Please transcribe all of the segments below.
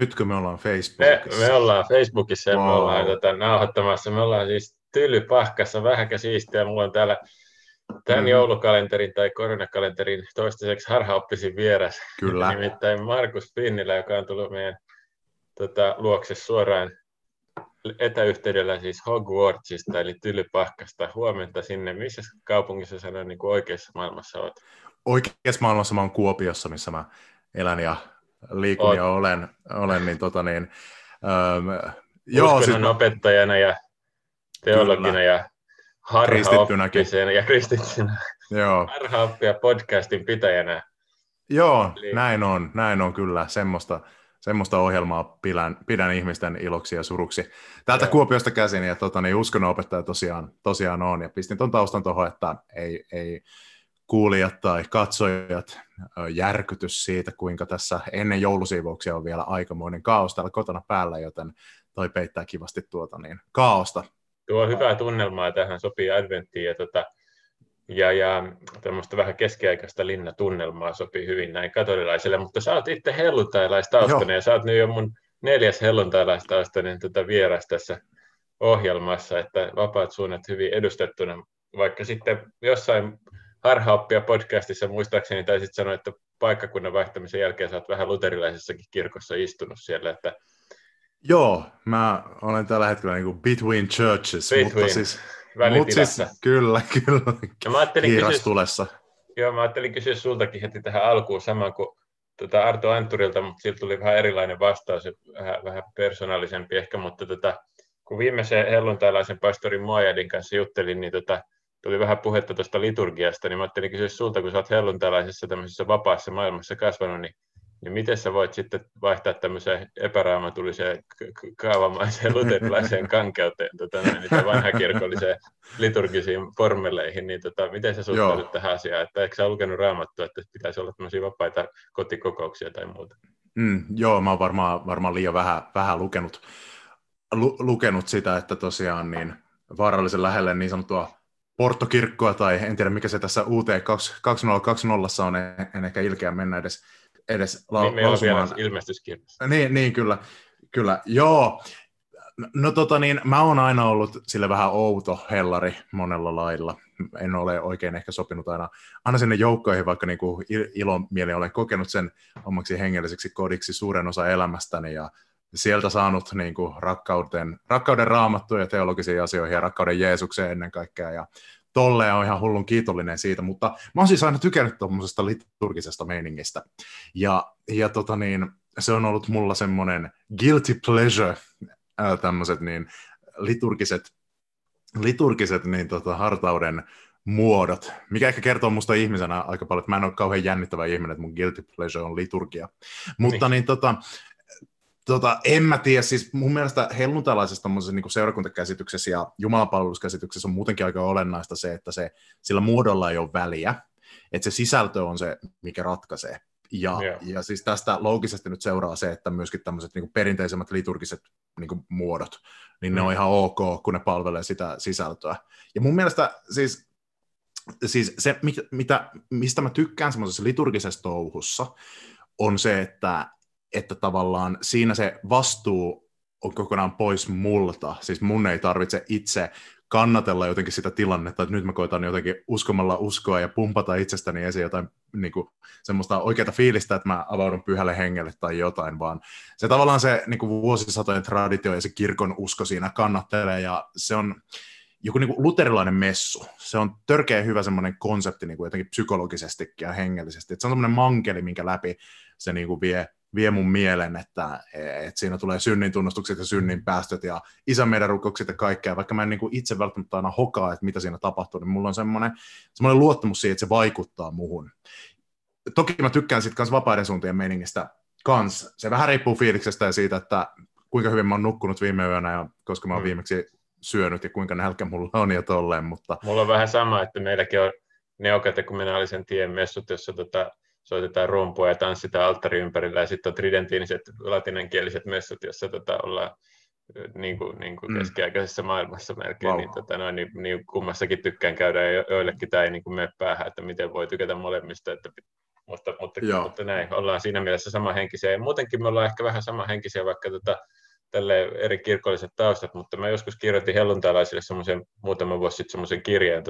Nytkö me ollaan Facebookissa? Me ollaan Facebookissa ja me ollaan nauhoittamassa. Me ollaan siis tylypahkassa, vähänkä siistiä. Mulla on täällä tämän joulukalenterin tai koronakalenterin toistaiseksi harhaoppisin vieras. Kyllä. Nimittäin Markus Pinnilä, joka on tullut meidän luokse suoraan etäyhteydellä siis Hogwartsista, eli tylypahkasta. Huomenta sinne. Missä kaupungissa sä noin niin kuin oikeassa maailmassa olet? Oikeassa maailmassa mä oon Kuopiossa, missä mä elän ja liikun ja olen niin uskonnon opettajana ja teologina kyllä. Ja harhaoppisena ja kristittynä. Joo. Harhaoppia podcastin pitäjänä. Joo, eli näin on kyllä semmoista ohjelmaa pidän ihmisten iloksi ja suruksi. Täältä Kuopiosta käsin ja uskonnon opettaja tosiaan on ja pistin ton taustan tuohon, että ei kuulijat tai katsojat järkytys siitä, kuinka tässä ennen joulusiivouksia on vielä aikamoinen kaos täällä kotona päällä, joten toi peittää kivasti kaosta. Tuo hyvää tunnelmaa, tähän sopii adventtiin ja, ja tämmöistä vähän keskiaikaista linnatunnelmaa sopii hyvin näin katolilaiselle, mutta sä oot itse helluntailaistaustainen ja sä oot nyt jo mun 4. helluntailaistaustainen vieras tässä ohjelmassa, että vapaat suunnat hyvin edustettuna, vaikka sitten jossain Harhaoppia podcastissa muistaakseni taisit sanoa, että paikkakunnan vaihtamisen jälkeen sä oot vähän luterilaisessakin kirkossa istunut siellä. Että joo, mä olen tällä hetkellä niin kuin between churches, mutta siis välitilassa. Kyllä, ja mä kiirastulessa. Mä ajattelin kysyä sultakin heti tähän alkuun samaan kuin Arto Anturilta, mutta siltä tuli vähän erilainen vastaus ja vähän persoonallisempi ehkä, mutta kun viimeisen helluntailaisen pastorin Mojadin kanssa juttelin, niin tuli vähän puhetta tuosta liturgiasta, niin mä ajattelin kysyä sulta, kun sä oot helluntailaisessa tämmöisessä vapaassa maailmassa kasvanut, niin miten sä voit sitten vaihtaa tämmöiseen epäraamatulliseen kaavamaiseen luterilaiseen kankeuteen, niitä vanhakirkolliseen liturgisiin formeleihin, niin miten sä suhtaudut tähän asiaan, että eikö sä lukenut raamattua, että pitäisi olla tämmöisiä vapaita kotikokouksia tai muuta? Joo, mä oon varmaan liian vähän lukenut sitä, että tosiaan niin vaarallisen lähelle niin sanottua Porttokirkkoa, tai en tiedä mikä se tässä UT2020 on, en ehkä ilkeä mennä edes lausumaan. Niin, kyllä. Joo, no mä oon aina ollut sille vähän outo hellari monella lailla. En ole oikein ehkä sopinut aina sinne joukkoihin, vaikka niinku ilomieli olen kokenut sen omaksi hengelliseksi kodiksi suuren osa elämästäni, ja sieltä saanut niin kuin rakkauden raamattua ja teologisiin asioihin ja rakkauden Jeesukseen ennen kaikkea. Ja tolleen on ihan hullun kiitollinen siitä, mutta mä oon siis aina tykännyt tuommoisesta liturgisesta meiningistä. Ja se on ollut mulla semmoinen guilty pleasure, tämmöiset niin liturgiset niin hartauden muodot, mikä ehkä kertoo musta ihmisenä aika paljon, että mä en ole kauhean jännittävä ihminen, että mun guilty pleasure on liturgia. Mutta en mä tiedä, siis mun mielestä helluntalaisessa niin seurakuntakäsityksessä ja jumalanpalveluskäsityksessä on muutenkin aika olennaista se, että sillä muodolla ei ole väliä, että se sisältö on se, mikä ratkaisee. Ja siis tästä loogisesti nyt seuraa se, että myöskin tämmöiset niin perinteisemmät liturgiset niin muodot, niin ne on ihan ok, kun ne palvelee sitä sisältöä. Ja mun mielestä siis se, mistä mä tykkään semmoisessa liturgisessa touhussa, on se, että tavallaan siinä se vastuu on kokonaan pois multa. Siis mun ei tarvitse itse kannatella jotenkin sitä tilannetta, että nyt mä koitan jotenkin uskomalla uskoa ja pumpata itsestäni esiin jotain niin kuin, semmoista oikeata fiilistä, että mä avaudun pyhälle hengelle tai jotain, vaan se tavallaan se niin kuin vuosisatojen traditio ja se kirkon usko siinä kannattelee, ja se on joku niin kuin luterilainen messu. Se on törkeä hyvä semmoinen konsepti niin kuin jotenkin psykologisesti ja hengellisesti. Että se on semmoinen mankeli, minkä läpi se niin kuin vie mun mielen, että siinä tulee synnin tunnustukset ja synnin päästöt ja isän meidän rukoukset ja kaikkea. Vaikka mä en niin kuin itse välttämättä aina hokaa, että mitä siinä tapahtuu, niin mulla on semmoinen luottamus siihen, että se vaikuttaa muhun. Toki mä tykkään sitten myös vapaiden suuntien meiningistä kans. Se vähän riippuu fiiliksestä ja siitä, että kuinka hyvin mä oon nukkunut viime yönä ja koska mä oon viimeksi syönyt ja kuinka nälkä mulla on ja tolleen. Mutta mulla on vähän sama, että meilläkin on neokate, kun mennään sen tien messut, jossa soitetaan rumpua ja tanssitaan alttari ympärillä, ja sitten on tridentiiniset latinankieliset messut, jossa ollaan niin kuin keskiaikaisessa maailmassa melkein, niin kummassakin tykkään käydä, ja joillekin tämä ei mene päähän, että miten voi tykätä molemmista, että Mutta näin, ollaan siinä mielessä samanhenkisiä. Ja muutenkin me ollaan ehkä vähän samanhenkisiä, vaikka eri kirkolliset taustat, mutta mä joskus kirjoitin helluntailaisille semmoisen muutama vuosi sitten semmoisen kirjeen,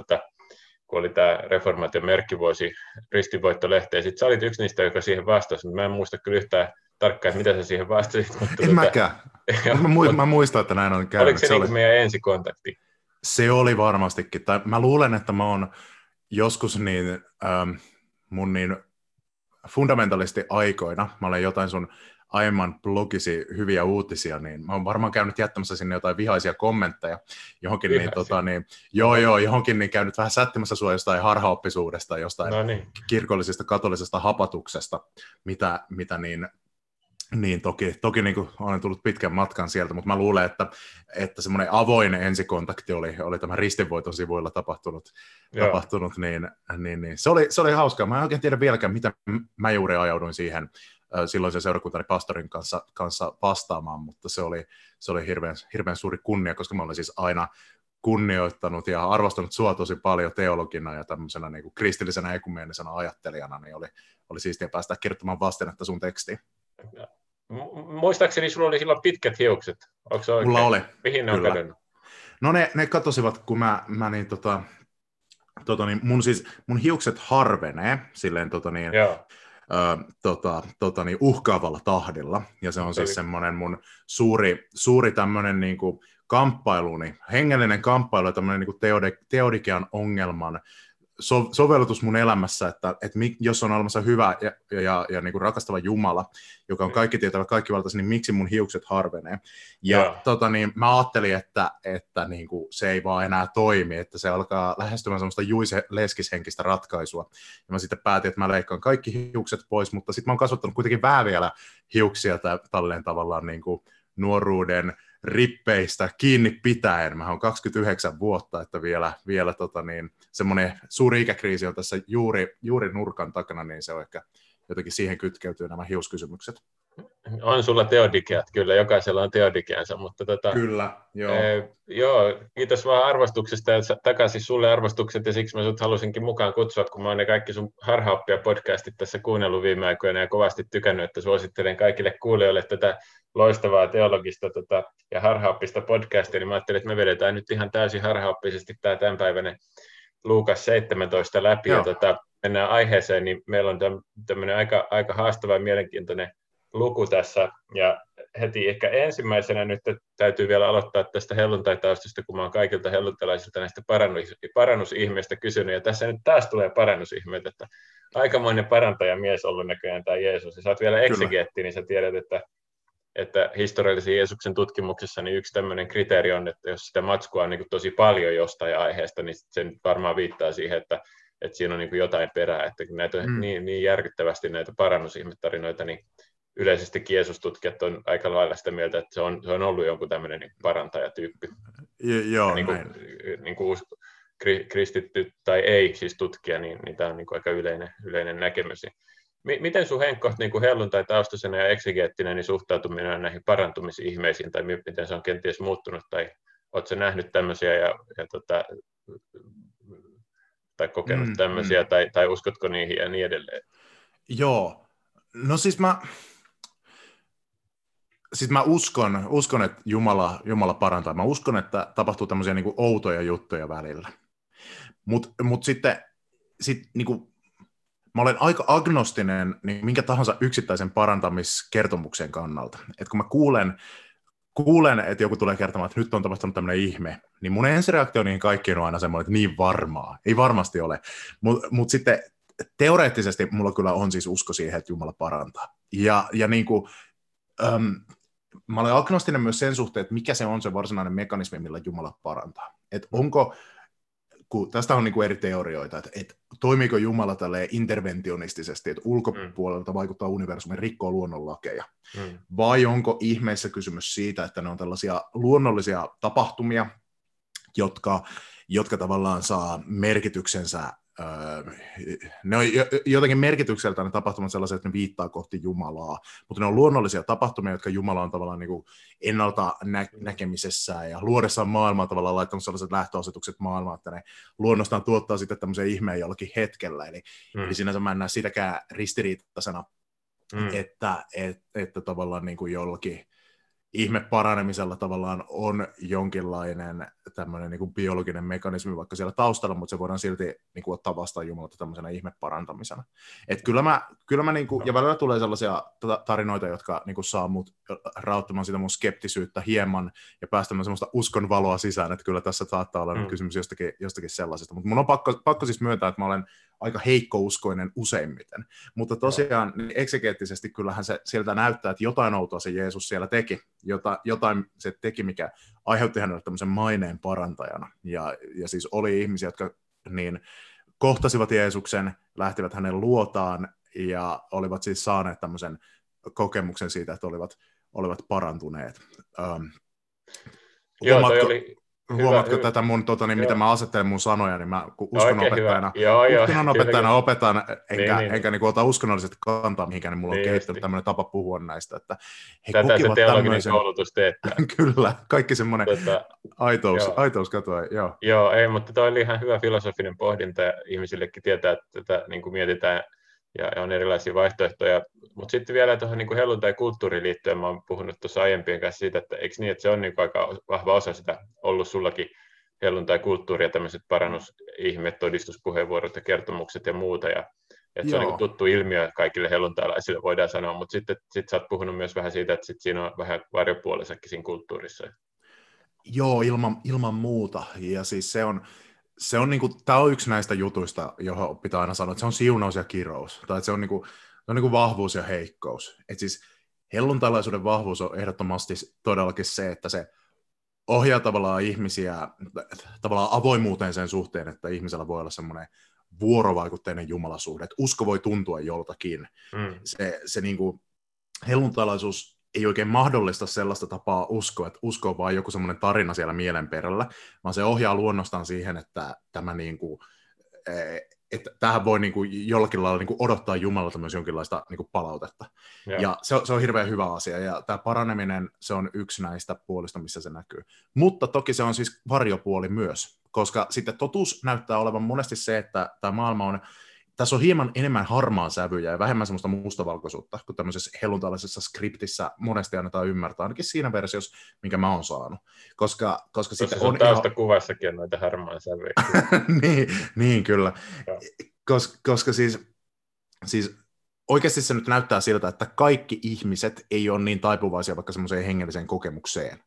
kun oli tämä reformaation merkkivuosi Ristinvoitto-lehti, ja sitten sä olit yksi niistä, joka siihen vastasi, mutta mä en muista kyllä yhtään tarkkaan, mitä sä siihen vastasit. Mutta en mäkään. Mä muistan, että näin on käynyt. Oliko se niin meidän ensikontakti? Se oli varmastikin. Tai mä luulen, että mä oon joskus fundamentalisti aikoina, mä olen jotain sun aiemman blogisi hyviä uutisia, niin mä oon varmaan käynyt jättämässä sinne jotain vihaisia kommentteja johonkin, johonkin niin käynyt vähän sättimässä sua jostain harhaoppisuudesta, jostain kirkollisesta katolisesta hapatuksesta, mitä niin toki niin kuin olen tullut pitkän matkan sieltä, mutta mä luulen, että semmoinen avoin ensikontakti oli tämä Ristinvoiton sivuilla tapahtunut niin se oli hauskaa. Mä en oikein tiedä vieläkään, mitä mä juuri ajauduin siihen silloisen seurakuntani pastorin kanssa vastaamaan, mutta se oli hirveän suuri kunnia, koska mä olen siis aina kunnioittanut ja arvostanut sua tosi paljon teologina ja tämmöisenä niin kuin kristillisenä ekumenisena ajattelijana, niin oli siistiä päästä kirjoittamaan vastennetta sun tekstiin. Muistaakseni sulla oli silloin pitkät hiukset, onko se oikein? Mulla oli, mihin ne on kadonnut? No ne katosivat, kun mun hiukset harvenee silleen uhkaavalla tahdilla, ja se on siis semmoinen mun suuri tämmöinen niinku kamppailuni, hengellinen kamppailu ja tämmöinen niinku teodikian ongelman sovellutus mun elämässä, että jos on olemassa hyvä ja niin kuin rakastava Jumala, joka on kaikki tietävä, kaikki valtaisi, niin miksi mun hiukset harvenee? Ja mä ajattelin, että niin kuin se ei vaan enää toimi, että se alkaa lähestymään semmoista juise-leskishenkistä ratkaisua. Ja mä sitten päätin, että mä leikkaan kaikki hiukset pois, mutta sitten mä oon kasvattanut kuitenkin vähän vielä hiuksia tälleen tavallaan niin kuin nuoruuden rippeistä kiinni pitäen. Mä oon 29 vuotta, että vielä semmoinen suuri ikäkriisi on tässä juuri nurkan takana, niin se on ehkä jotenkin siihen kytkeytyy nämä hiuskysymykset. On sulla teodikiat, kyllä, jokaisella on teodikiansa, mutta kyllä, joo. Joo, kiitos vaan arvostuksesta ja takaisin sulle arvostukset, ja siksi mä sut halusinkin mukaan kutsua, kun mä oon ne kaikki sun harhaoppia podcastit tässä kuunnellut viime aikoina ja kovasti tykännyt, että suosittelen kaikille kuulijoille tätä loistavaa teologista ja harhaoppista podcastia, niin mä ajattelin, että me vedetään nyt ihan täysin harhaoppisesti tämä tämänpäiväinen Luukas 17 läpi, joo. Ja mennään aiheeseen, niin meillä on tämmöinen aika haastava ja mielenkiintoinen luku tässä, ja heti ehkä ensimmäisenä nyt täytyy vielä aloittaa tästä helluntaitaustasta, kun mä oon kaikilta helluntalaisilta näistä parannusihmeistä kysynyt, ja tässä nyt taas tulee parannusihmeet, että aikamoinen parantajamies ollut näköjään tämä Jeesus, ja sä oot vielä eksegeetti, niin sä tiedät, että historiallisen Jeesuksen tutkimuksessa niin yksi tämmöinen kriteeri on, että jos sitä matskua on niin kuin tosi paljon jostain aiheesta, niin se nyt varmaan viittaa siihen, että siinä on niin kuin jotain perää, että näitä niin järkyttävästi näitä parannusihmetarinoita, niin yleisesti Jeesustutkijat on aika lailla sitä mieltä, että se on ollut jonkun tämmöinen niin parantajatyyppi. Joo, niin kuin kristitty tai ei, siis tutkija, niin tämä on niin kuin aika yleinen näkemys. Miten sun Henkko niin helluntaitaustaisena ja eksegeettinä niin suhtautuminen näihin parantumisihmeisiin, tai miten se on kenties muuttunut, tai oletko sä nähnyt tämmöisiä tai kokenut tämmöisiä, tai uskotko niihin ja niin edelleen? Joo, no siis mä uskon, että Jumala parantaa. Mä uskon, että tapahtuu tämmöisiä niin kuin outoja juttuja välillä. Mut sitten niin kuin mä olen aika agnostinen niin minkä tahansa yksittäisen parantamiskertomuksen kannalta. Et kun mä kuulen, että joku tulee kertomaan, että nyt on tapahtunut tämmöinen ihme, niin mun ensireaktio niihin kaikkiin on aina semmoinen, että niin varmaa. Ei varmasti ole. Mut sitten teoreettisesti mulla kyllä on siis usko siihen, että Jumala parantaa. Ja niin kuin, mä olen agnostinen myös sen suhteen, että mikä se on se varsinainen mekanismi, millä Jumala parantaa. Että onko... Tästä on niinku eri teorioita, että toimiiko Jumala tälleen interventionistisesti, että ulkopuolelta vaikuttaa universumin, rikkoo luonnonlakeja, vai onko ihmeessä kysymys siitä, että ne on tällaisia luonnollisia tapahtumia, jotka tavallaan saa merkityksensä ne on jotenkin merkitykseltään ne tapahtumat sellaiset, että ne viittaa kohti Jumalaa, mutta ne on luonnollisia tapahtumia, jotka Jumala on tavallaan niin kuin ennalta näkemisessään ja luodessaan maailmaa tavallaan laittanut sellaiset lähtöasetukset maailmaan, että ne luonnostaan tuottaa sitten tämmöisen ihmeen jollakin hetkellä, eli sinänsä mä en näe sitäkään ristiriitaisena, että tavallaan niin kuin jollakin ihme paranemisella tavallaan on jonkinlainen tämmöinen niin kuin biologinen mekanismi vaikka siellä taustalla, mutta se voidaan silti niin kuin ottaa vastaan Jumalalta tämmöisenä ihmeparantamisena. Et kyllä mä niin kuin, ja välillä tulee sellaisia tarinoita, jotka niin kuin saa mut rauttamaan sitä mun skeptisyyttä hieman ja päästämään semmoista uskonvaloa sisään, että kyllä tässä saattaa olla kysymys jostakin sellaisesta. Mutta mun on pakko siis myöntää, että mä olen aika heikkouskoinen useimmiten. Mutta tosiaan niin eksegeettisesti kyllähän se sieltä näyttää, että jotain outoa se Jeesus siellä teki. Jotain se teki, mikä aiheutti hänelle tämmöisen maineen parantajana. Ja siis oli ihmisiä, jotka niin kohtasivat Jeesuksen, lähtivät hänen luotaan ja olivat siis saaneet tämmöisen kokemuksen siitä, että olivat parantuneet. Huomaatko hyvä. Tätä mun, mitä mä asettelen mun sanoja, niin mä uskonnonopettajana opetan, enkä niin ota uskonnollisesti kantaa mihinkään, niin mulla on kehittynyt tämmöinen tapa puhua näistä. Että he tätä se teologinen koulutus teettää. Kyllä, kaikki semmoinen aitous katoaa. Joo, ei, mutta toi oli ihan hyvä filosofinen pohdinta, ja ihmisillekin tietää, että tätä niin kuin mietitään, ja on erilaisia vaihtoehtoja. Mutta sitten vielä tuohon niin helluntai-kulttuuriin liittyen, mä oon puhunut tuossa aiempien kanssa siitä, että eikö niin, että se on niin aika vahva osa sitä ollut sullakin helluntai-kulttuuria, tämmöiset parannusihmeet, todistuspuheenvuorot ja kertomukset ja muuta. Ja, että se on niin tuttu ilmiö kaikille helluntailaisille, voidaan sanoa, mutta sitten sä oot puhunut myös vähän siitä, että sit siinä on vähän varjopuolensakin siinä kulttuurissa. Joo, ilman muuta. Ja siis se on niinku, tää on yksi näistä jutuista, johon pitää aina sanoa, että se on siunaus ja kirous, tai että se on niinku vahvuus ja heikkous. Et siis helluntailaisuuden vahvuus on ehdottomasti todellakin se, että se ohjaa tavallaan ihmisiä tavallaan avoimuuteen sen suhteen, että ihmisellä voi olla semmoinen vuorovaikutteinen jumalasuhde, että usko voi tuntua joltakin. Se niinku, helluntailaisuus ei oikein mahdollista sellaista tapaa uskoa, että usko on vaan joku semmoinen tarina siellä mielenperällä, vaan se ohjaa luonnostaan siihen, että tämä niinku, että tähän voi niinku jollakin lailla niinku odottaa Jumalalta myös jonkinlaista niinku palautetta. Yeah. Ja se on hirveän hyvä asia, ja tämä paraneminen, se on yksi näistä puolista, missä se näkyy. Mutta toki se on siis varjopuoli myös, koska sitten totuus näyttää olevan monesti se, että tämä maailma on, tässä on hieman enemmän harmaa sävyjä ja vähemmän semmoista mustavalkoisuutta, kun tämmöisessä helluntalaisessa skriptissä monesti annetaan ymmärtää, ainakin siinä versiossa, minkä mä oon saanut. Koska sitten on taustakuvassakin on noita harmaa sävyjä. niin, kyllä. Koska siis oikeasti se nyt näyttää siltä, että kaikki ihmiset ei ole niin taipuvaisia vaikka semmoiseen hengelliseen kokemukseen.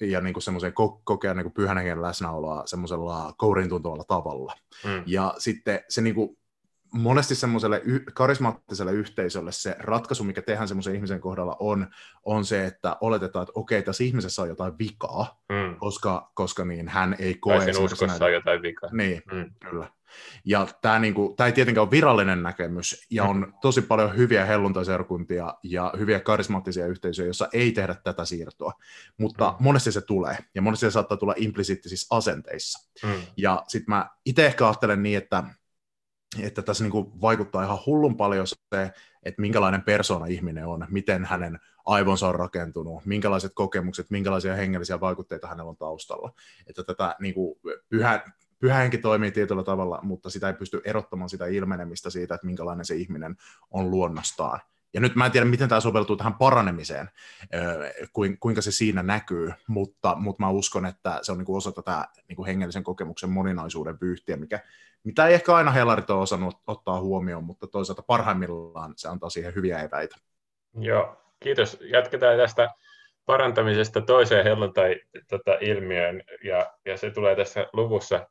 Ja niin kuin semmoiseen kokea niin kuin pyhän hengen läsnäoloa semmoisella kouriintuntuvalla tavalla. Ja sitten se niin kuin monesti semmoiselle karismaattiselle yhteisölle se ratkaisu, mikä tehdään semmoisen ihmisen kohdalla on se, että oletetaan, että okei, tässä ihmisessä on jotain vikaa, koska niin hän ei koe... Tai sen uskossa on jotain vikaa. Niin, kyllä. Ja tämä niinku, ei tietenkään ole virallinen näkemys, ja on tosi paljon hyviä helluntaiseurakuntia ja hyviä karismaattisia yhteisöjä, joissa ei tehdä tätä siirtoa, mutta monesti se tulee, ja monesti se saattaa tulla implisiittisissä asenteissa. Ja sitten mä itse ehkä ajattelen niin, että tässä niinku vaikuttaa ihan hullun paljon se, että minkälainen persoona ihminen on, miten hänen aivonsa on rakentunut, minkälaiset kokemukset, minkälaisia hengellisiä vaikutteita hänellä on taustalla. Että tätä niinku Pyhä henki toimii tietyllä tavalla, mutta sitä ei pysty erottamaan sitä ilmenemistä siitä, että minkälainen se ihminen on luonnostaan. Ja nyt mä en tiedä, miten tämä soveltuu tähän paranemiseen, kuinka se siinä näkyy, mutta mä uskon, että se on niinku osa tätä niinku hengellisen kokemuksen moninaisuuden vyyhtiä, mitä ei ehkä aina hellarit ole osannut ottaa huomioon, mutta toisaalta parhaimmillaan se antaa siihen hyviä eväitä. Joo, kiitos. Jatketaan tästä parantamisesta toiseen helluntai-ilmiöön, ja se tulee tässä luvussa.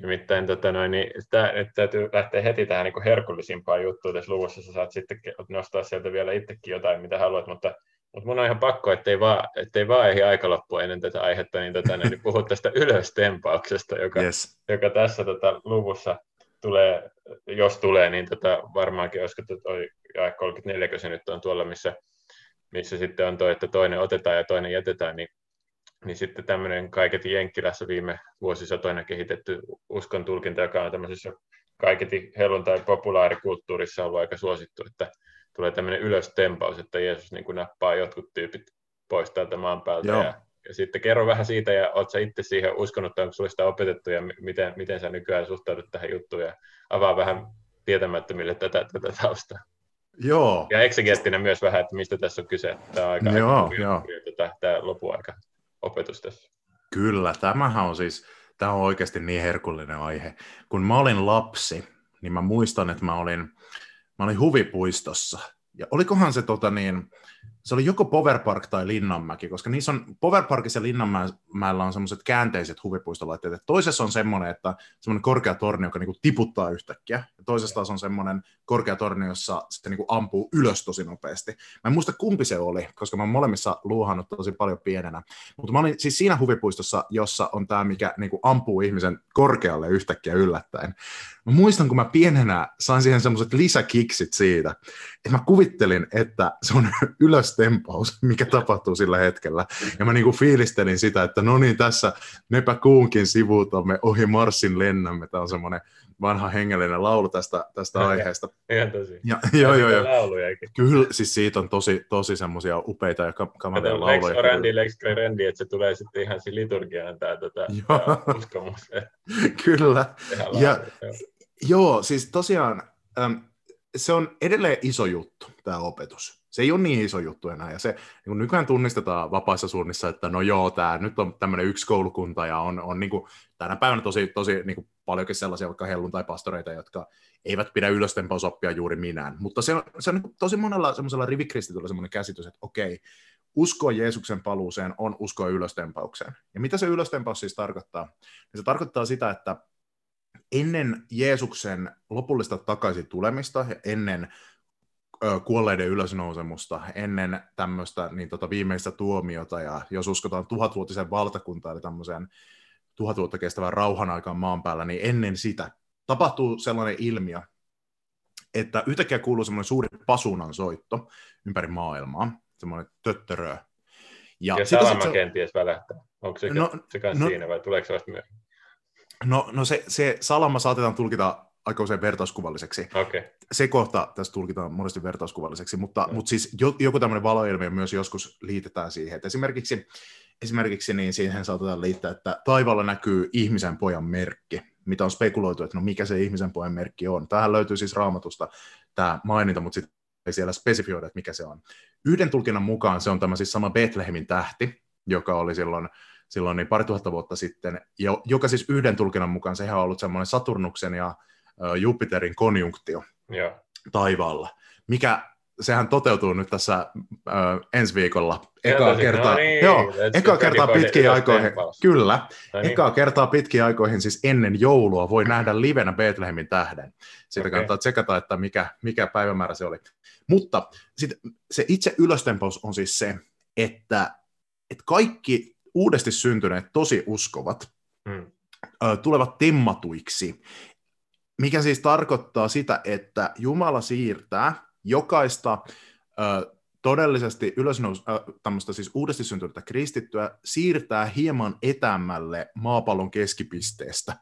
Nimittäin täytyy lähteä heti tähän niin herkullisimpaan juttuun tässä luvussa. Sä saat sitten nostaa sieltä vielä itsekin jotain, mitä haluat, mutta mun on ihan pakko, ettei vaan ehdi aikaloppua ennen tätä aihetta, niin puhua tästä ylöstempauksesta, joka tässä luvussa tulee, jos tulee, niin varmaankin olisiko toi 34, kun se nyt on tuolla, missä sitten on tuo, että toinen otetaan ja toinen jätetään, niin niin sitten tämmöinen kaiketi Jenkkilässä viime vuosisatoina kehitetty uskon tulkinta, joka on tämmöisessä kaiketi helluntai populaarikulttuurissa ollut aika suosittu, että tulee tämmöinen ylöstempaus, että Jeesus niin kuin nappaa jotkut tyypit pois täältä maan päältä. Ja sitten kerro vähän siitä, ja oletko sä itse siihen uskonut, että onko sulle sitä opetettu, ja miten sä nykyään suhtaudut tähän juttuun, ja avaa vähän tietämättömille tätä taustaa. Joo. Ja eksegettinen myös vähän, että mistä tässä on kyse. Tämä on aika lopuaika opetus tässä. Kyllä, tämähän on siis, tämä on oikeasti niin herkullinen aihe. Kun mä olin lapsi, niin mä muistan, että mä olin huvipuistossa. Ja olikohan se se oli joko Power Park tai Linnanmäki, koska niissä on, Power Parkissa ja Linnanmäellä on semmoiset käänteiset huvipuistolaitteet. Toisessa on semmoinen, että semmoinen korkea torni, joka niinku tiputtaa yhtäkkiä, ja toisessa taas on semmoinen korkea torni, jossa se niinku ampuu ylös tosi nopeasti. Mä en muista, kumpi se oli, koska mä oon molemmissa luuhannut tosi paljon pienenä. Mutta mä olin siis siinä huvipuistossa, jossa on tämä, mikä niinku ampuu ihmisen korkealle yhtäkkiä yllättäen. Mä muistan, kun mä pienenä sain siihen semmoiset lisäkiksit siitä, että mä kuvittelin, että se on ylöstempaus, mikä tapahtuu sillä hetkellä. Ja mä niinku fiilistelin sitä, että no niin, tässä nepä kuunkin sivuutamme, ohi marssin lennämme. Tämä on semmoinen vanha hengellinen laulu tästä aiheesta. Ihan tosi. Kyllä, siis siitä on tosi semmoisia upeita ja kamalia lauluja. Lex orandi, lex credendi, että se tulee sitten ihan siinä liturgiaan tämä uskomus. Kyllä. Joo, siis tosiaan se on edelleen iso juttu, tämä opetus. Se ei ole niin iso juttu enää, ja se niin nykyään tunnistetaan vapaissa suunnissa, että no joo, tämä nyt on tämmöinen yksi koulukunta, ja on niin kuin, tänä päivänä tosi niin kuin paljonkin sellaisia vaikka helluntai-pastoreita, jotka eivät pidä ylöstempausoppia juuri minään, mutta se on niin kuin tosi monella semmoisella rivikristityllä semmoinen käsitys, että okei, uskoa Jeesuksen paluuseen on uskoa ylöstempaukseen. Ja mitä se ylöstempaus siis tarkoittaa? Se tarkoittaa sitä, että ennen Jeesuksen lopullista takaisin tulemista ja ennen kuolleiden ylösnousemusta, ennen tämmöistä niin viimeistä tuomiota, ja jos uskotaan 1000-vuotisen valtakuntaan, eli tämmöiseen 1000 vuotta kestävään rauhan aikaan maan päällä, niin ennen sitä tapahtuu sellainen ilmiö, että yhtäkkiä kuuluu semmoinen suuri pasunan soitto ympäri maailmaa, semmoinen töttörö. Ja salama kenties välähtää. Onko se siinä vai tuleeko sellaista myöhemmin? No se salama saatetaan tulkita aika usein vertauskuvalliseksi. Okay. Se kohta tässä tulkitaan monesti vertauskuvalliseksi, mutta siis joku tämmöinen valoilmiö myös joskus liitetään siihen. Et esimerkiksi niin siihen saatetaan liittää, että taivaalla näkyy ihmisen pojan merkki, mitä on spekuloitu, että no mikä se ihmisen pojan merkki on. Tämähän löytyy siis Raamatusta tämä maininta, mutta sitten ei siellä spesifioida, että mikä se on. Yhden tulkinnan mukaan se on tämä siis sama Betlehemin tähti, joka oli silloin niin 2000 vuotta sitten, joka siis yhden tulkinnan mukaan sehän on ollut semmoinen Saturnuksen ja Jupiterin konjunktio taivaalla, sehän toteutuu nyt tässä ensi viikolla ekaa kertaa pitkiin aikoihin, siis ennen joulua voi nähdä livenä Betlehemin tähden. Siitä kannattaa tsekata, että mikä päivämäärä se oli. Mutta sit se itse ylöstempaus on siis se, että kaikki uudesti syntyneet tosi uskovat tulevat timmatuiksi, mikä siis tarkoittaa sitä, että Jumala siirtää jokaista todellisesti tämmöistä siis uudesti syntynyttä kristittyä, siirtää hieman etämmälle maapallon keskipisteestä,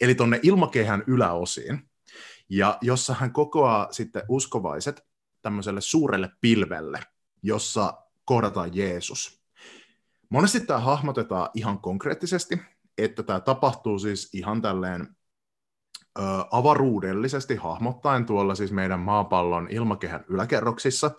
eli tuonne ilmakehän yläosiin, ja jossa hän kokoaa sitten uskovaiset tämmöiselle suurelle pilvelle, jossa kohdataan Jeesus. Monesti tämä hahmotetaan ihan konkreettisesti, että tämä tapahtuu siis ihan tälleen avaruudellisesti hahmottaen tuolla siis meidän maapallon ilmakehän yläkerroksissa,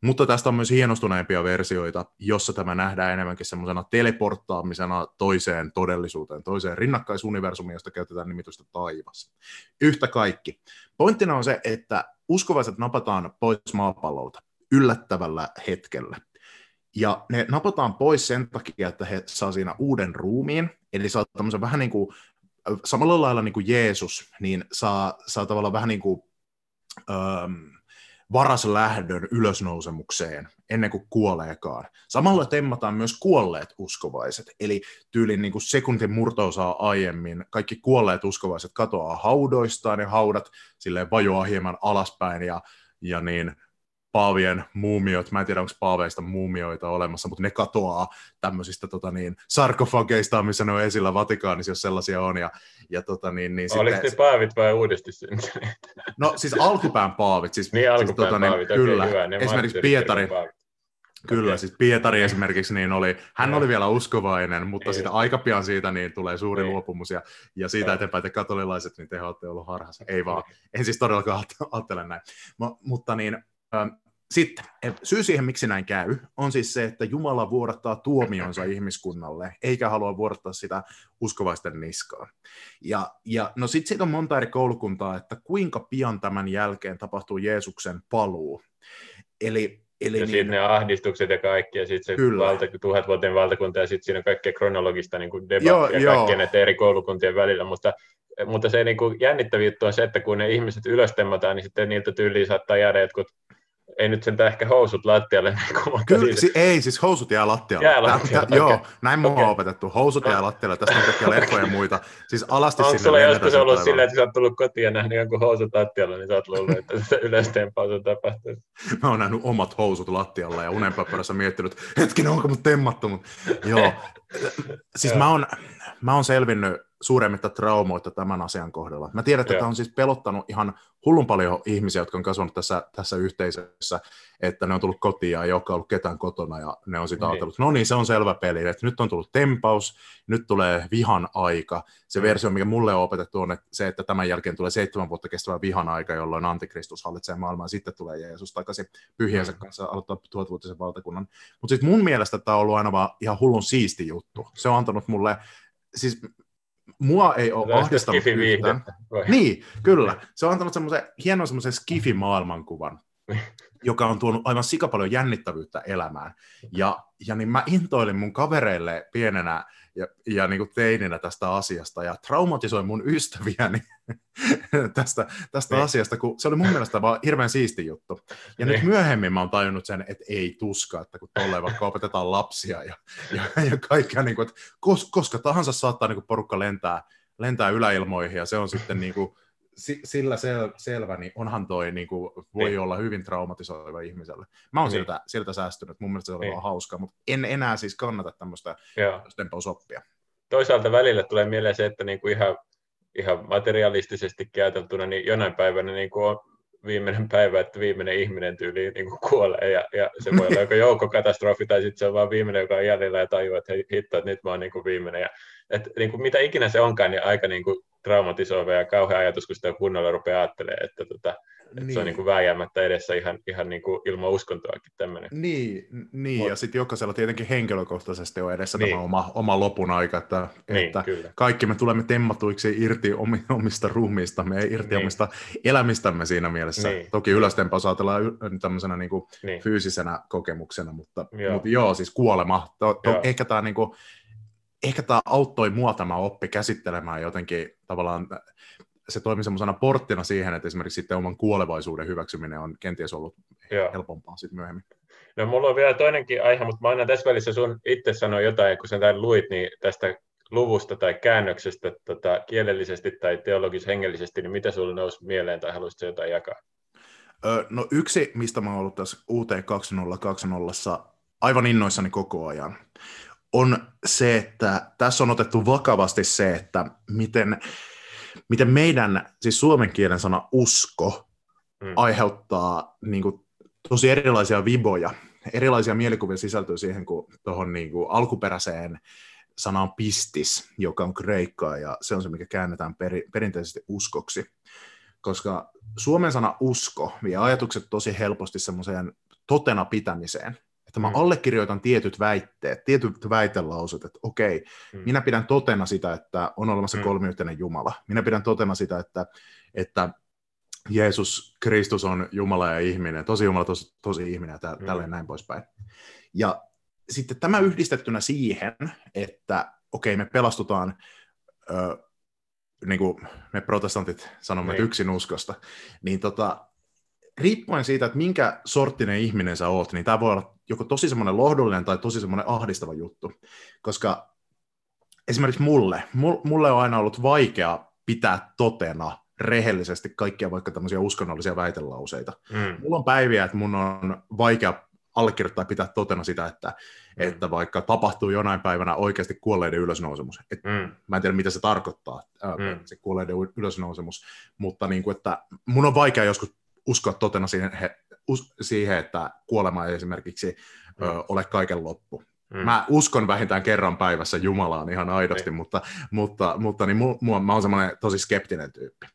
mutta tästä on myös hienostuneempia versioita, jossa tämä nähdään enemmänkin semmoisena teleporttaamisena toiseen todellisuuteen, toiseen rinnakkaisuniversumiin, josta käytetään nimitystä taivas. Yhtä kaikki. Pointtina on se, että uskovaiset napataan pois maapallolta yllättävällä hetkellä. Ja ne napataan pois sen takia, että he saa siinä uuden ruumiin, eli saa tämmöisen vähän niin kuin samalla lailla niin kuin Jeesus, niin saa tavallaan vähän niin kuin varaslähdön ylösnousemukseen ennen kuin kuoleekaan. Samalla temmataan myös kuolleet uskovaiset, eli tyylin niin kuin sekuntin murto-osaa aiemmin kaikki kuolleet uskovaiset katoaa haudoistaan, ja haudat silleen vajoaa hieman alaspäin, ja niin paavien muumiot, mä en tiedä onko paaveista muumioita olemassa, mutta ne katoaa tämmöisistä sarkofageista, missä ne on esillä Vatikaanissa, jos sellaisia on. Ja oliko sitten, ne paavit vai uudesti syntyneet? No siis alkupään paavit. Paavit, kyllä. Okei, hyvä, esimerkiksi Pietari. Kyllä, siis Pietari esimerkiksi oli, hän oli vielä uskovainen, mutta sitä aika pian siitä tulee suuri luopumus ja siitä eteenpäin te katolilaiset, niin te olette olleet harhassa. Ei vaan, en siis todellakaan ajattele näin. Sitten syy siihen, miksi näin käy, on siis se, että Jumala vuodattaa tuomionsa ihmiskunnalle, eikä halua vuodattaa sitä uskovaisten niskaan. No sitten siitä on monta eri koulukuntaa, että kuinka pian tämän jälkeen tapahtuu Jeesuksen paluu. Eli ja sitten ne ahdistukset ja kaikki, ja sitten se 1000 vuoteen valtakunta, ja sitten siinä on kaikkea kronologista debattia kaikkien näiden eri koulukuntien välillä, mutta se jännittävä juttu on se, että kun ne ihmiset ylöstemmataan, niin sitten niiltä tyyliin saattaa jäädä jotkut, ei nyt sentään ehkä housut lattialle. Siis housut jää lattialle. Näin mua on opetettu. Housut jää lattialle, tässä on kaikkia leffoja ja muita. Siis alasti sinne. Onko sulla joskus ollut silleen, että sä oot tullut kotiin ja nähnyt jonkun housut lattialla, niin sä oot luullut, että tässä yleisteempaa sun tapahtuu. Mä oon nähnyt omat housut lattialla ja unenpäivässä miettinyt, hetkinen, onko mut temmattu? Siis mä oon selvinnyt suuremmitta traumoita tämän asian kohdalla. Mä tiedän, että tämä on siis pelottanut ihan hullun paljon ihmisiä, jotka on kasvanut tässä yhteisössä, että ne on tullut kotiin ja ei olekaan ollut ketään kotona, ja ne on sitä ajatellut, se on selvä peli, että nyt on tullut tempaus, nyt tulee vihan aika. Se versio, mikä mulle on opetettu, on se, että tämän jälkeen tulee 7 vuotta kestävä vihan aika, jolloin antikristus hallitsee maailmaa, ja sitten tulee Jeesus takaisin pyhiensä kanssa aloittaa 1000-vuotisen valtakunnan. Mutta sitten mun mielestä tämä on ollut aina vaan ihan hullun siisti juttu. Se on antanut mulle, siis mua ei ole ahdistanut yhtään. Niin, kyllä. Se on antanut semmoisen hienon semmoisen skifi-maailmankuvan, joka on tuonut aivan sikapaljon jännittävyyttä elämään. Ja niin mä intoilin mun kavereille pienenä ja niin kuin teininä tästä asiasta ja traumatisoin mun ystäviäni tästä asiasta, kun se oli mun mielestä vaan hirveän siisti juttu. Ja nyt myöhemmin mä oon tajunnut sen, että ei tuska, että kun tolleen vaikka opetetaan lapsia ja kaikkea, niin kuin, että koska tahansa saattaa niin kuin porukka lentää yläilmoihin ja se on sitten niin kuin sillä selvä, niin onhan toi voi olla hyvin traumatisoiva ihmiselle. Mä oon siltä säästynyt, mun mielestä se oli vaan hauskaa, mutta en enää siis kannata tämmöistä tempausoppia. Toisaalta välillä tulee mieleen se, että ihan materialistisesti ajateltuna, niin jonain päivänä on viimeinen päivä, että viimeinen ihminen tyyli kuolee, ja se voi olla joko joukkokatastrofi, tai sitten se on vaan viimeinen, joka on jäljellä ja tajuaa, että hitto, että nyt mä oon viimeinen. Mitä ikinä se onkaan, niin aika traumatisoiva ja kauhea ajatus, kun sitä kunnolla rupeaa ajattelemaan, että se on vääjäämättä edessä ihan ilman uskontoakin tämmöinen. Niin. Ja sitten jokaisella tietenkin henkilökohtaisesti on edessä tämä oma lopun aika, että kaikki me tulemme temmatuiksi irti omista ruumiistamme ja irti omista elämistämme siinä mielessä. Toki ylöstempaus ajatellaan tämmöisenä fyysisenä kokemuksena, mutta siis kuolema. Ehkä tämä auttoi mua tämä oppi käsittelemään jotenkin tavallaan, se toimi semmoisena porttina siihen, että esimerkiksi sitten oman kuolevaisuuden hyväksyminen on kenties ollut helpompaa sitten myöhemmin. No mulla on vielä toinenkin aihe, mutta mä annan tässä välissä sun itse sanoa jotain, kun sä tämän luit, niin tästä luvusta tai käännöksestä kielellisesti tai teologis-hengellisesti, niin mitä sulle nousi mieleen tai haluaisitko jotain jakaa? No yksi, mistä mä oon ollut tässä UT2020 aivan innoissani koko ajan, on se, että tässä on otettu vakavasti se, että miten meidän, siis suomen kielen sana usko, aiheuttaa tosi erilaisia viboja, erilaisia mielikuvia sisältyy siihen kuin tuohon alkuperäiseen sanaan pistis, joka on kreikkaa, ja se on se, mikä käännetään perinteisesti uskoksi, koska suomen sana usko vie ajatukset tosi helposti semmoiseen totena pitämiseen, että mä allekirjoitan tietyt väitteet, tietyt väitelauset, että okei, minä pidän totena sitä, että on olemassa kolmiyhteinen Jumala. Minä pidän totena sitä, että Jeesus Kristus on Jumala ja ihminen, tosi Jumala, tosi ihminen ja tälleen näin poispäin. Ja sitten tämä yhdistettynä siihen, että okei, me pelastutaan, niin kuin me protestantit sanomme, että yksin uskosta, niin riippuen siitä, että minkä sorttinen ihminen sä oot, niin tämä voi olla joko tosi semmoinen lohdullinen tai tosi semmoinen ahdistava juttu, koska esimerkiksi mulle on aina ollut vaikea pitää totena rehellisesti kaikkia vaikka tämmöisiä uskonnollisia väitelauseita. Mulla on päiviä, että mun on vaikea allekirjoittaa pitää totena sitä, että vaikka tapahtuu jonain päivänä oikeasti kuolleiden ylösnousemus. Mä en tiedä, mitä se tarkoittaa, se kuolleiden ylösnousemus, mutta niin kuin, että mun on vaikea joskus uskoa totena siihen, että kuolema ei esimerkiksi ole kaiken loppu. Mä uskon vähintään kerran päivässä Jumalaan ihan aidosti, mutta niin mä oon semmoinen tosi skeptinen tyyppi.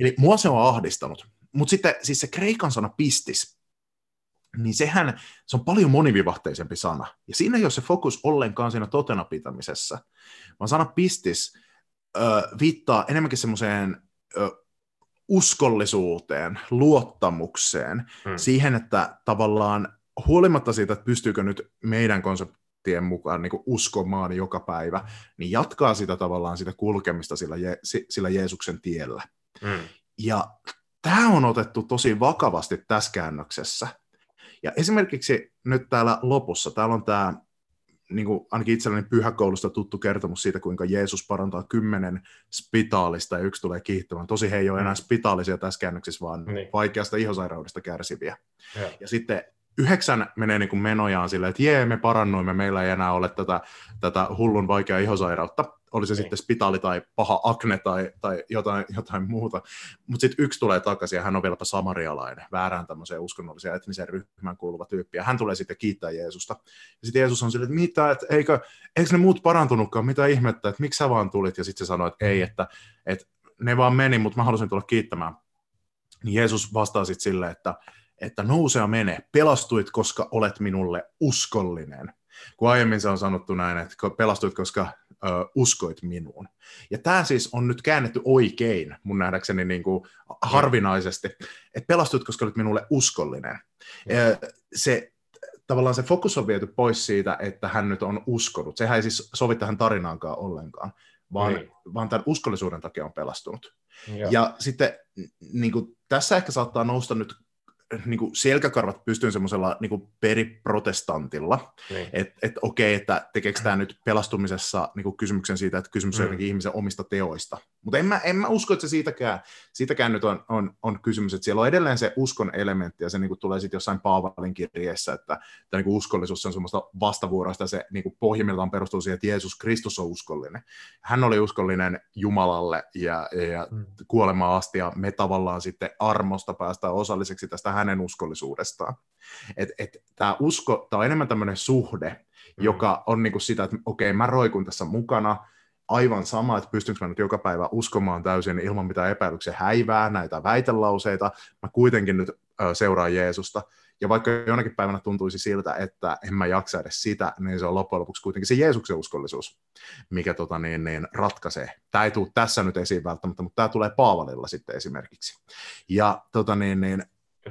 Eli mua se on ahdistanut. Mutta sitten siis se kreikan sana pistis, niin sehän, se on paljon monivivahteisempi sana. Ja siinä ei ole se fokus ollenkaan siinä totena pitämisessä, vaan sana pistis viittaa enemmänkin semmoiseen uskollisuuteen, luottamukseen, siihen, että tavallaan huolimatta siitä, että pystyykö nyt meidän konseptien mukaan niin kuin uskomaan joka päivä, niin jatkaa sitä tavallaan sitä kulkemista sillä Jeesuksen tiellä. Ja tämä on otettu tosi vakavasti tässä käännöksessä. Ja esimerkiksi nyt täällä lopussa, täällä on tämä niin kuin ainakin itselleni pyhäkoulusta tuttu kertomus siitä, kuinka Jeesus parantaa 10 spitaalista ja yksi tulee kiihtämään. Tosi he ei ole enää spitaalisia tässä käännöksessä, vaan vaikeasta ihosairaudesta kärsiviä. Ja sitten 9 menee niin kuin menojaan silleen, että jee, me parannuimme, meillä ei enää ole tätä hullun vaikeaa ihosairautta. Oli se sitten spitaali tai paha akne tai jotain muuta. Mutta sitten 1 tulee takaisin ja hän on vieläpä samarialainen, väärään tämmöiseen uskonnolliseen etniseen ryhmään kuuluva tyyppi. Ja hän tulee sitten kiittää Jeesusta. Ja sitten Jeesus on silleen, että mitä, et, eikö ne muut parantunutkaan, mitä ihmettä, että miksi sä vaan tulit? Ja sitten se sanoi, että ei, että ne vaan meni, mutta mä halusin tulla kiittämään. Niin Jeesus vastaa sitten silleen, että nouse ja mene, pelastuit, koska olet minulle uskollinen. Kun aiemmin se on sanottu näin, että pelastuit, koska uskoit minuun. Ja tämä siis on nyt käännetty oikein, mun nähdäkseni niin kuin harvinaisesti, että pelastuit, koska olet minulle uskollinen. Tavallaan se fokus on viety pois siitä, että hän nyt on uskonut. Sehän ei siis sovi tähän tarinaankaan ollenkaan, vaan tämän uskollisuuden takia on pelastunut. Ja sitten niin kuin, tässä ehkä saattaa nousta nyt niinku selkäkarvat pystyyn semmoisella niinku periprotestantilla, että okei, että tekeekö tämä nyt pelastumisessa niinku kysymyksen siitä, että kysymys on jotenkin ihmisen omista teoista. Mutta en mä usko, että se siitäkään nyt on kysymys, että siellä on edelleen se uskon elementti, ja se niinku tulee sitten jossain Paavalin kirjeessä, että tämä niinku uskollisuus on semmoista vastavuoroista, ja se niinku pohjimmiltaan perustuu siihen, että Jeesus Kristus on uskollinen. Hän oli uskollinen Jumalalle ja kuolemaan asti, ja me tavallaan sitten armosta päästään osalliseksi tästä hänen uskollisuudestaan. Tämä usko, tämä on enemmän tämmöinen suhde, joka on niinku sitä, että okei, mä roikun tässä mukana, aivan sama, että pystynkö mä nyt joka päivä uskomaan täysin ilman mitään epäilyksen häivää näitä väitelauseita. Mä kuitenkin nyt seuraan Jeesusta. Ja vaikka jonakin päivänä tuntuisi siltä, että en mä jaksa edes sitä, niin se on loppujen lopuksi kuitenkin se Jeesuksen uskollisuus, mikä ratkaisee. Tämä ei tule tässä nyt esiin välttämättä, mutta tämä tulee Paavalilla sitten esimerkiksi. Ja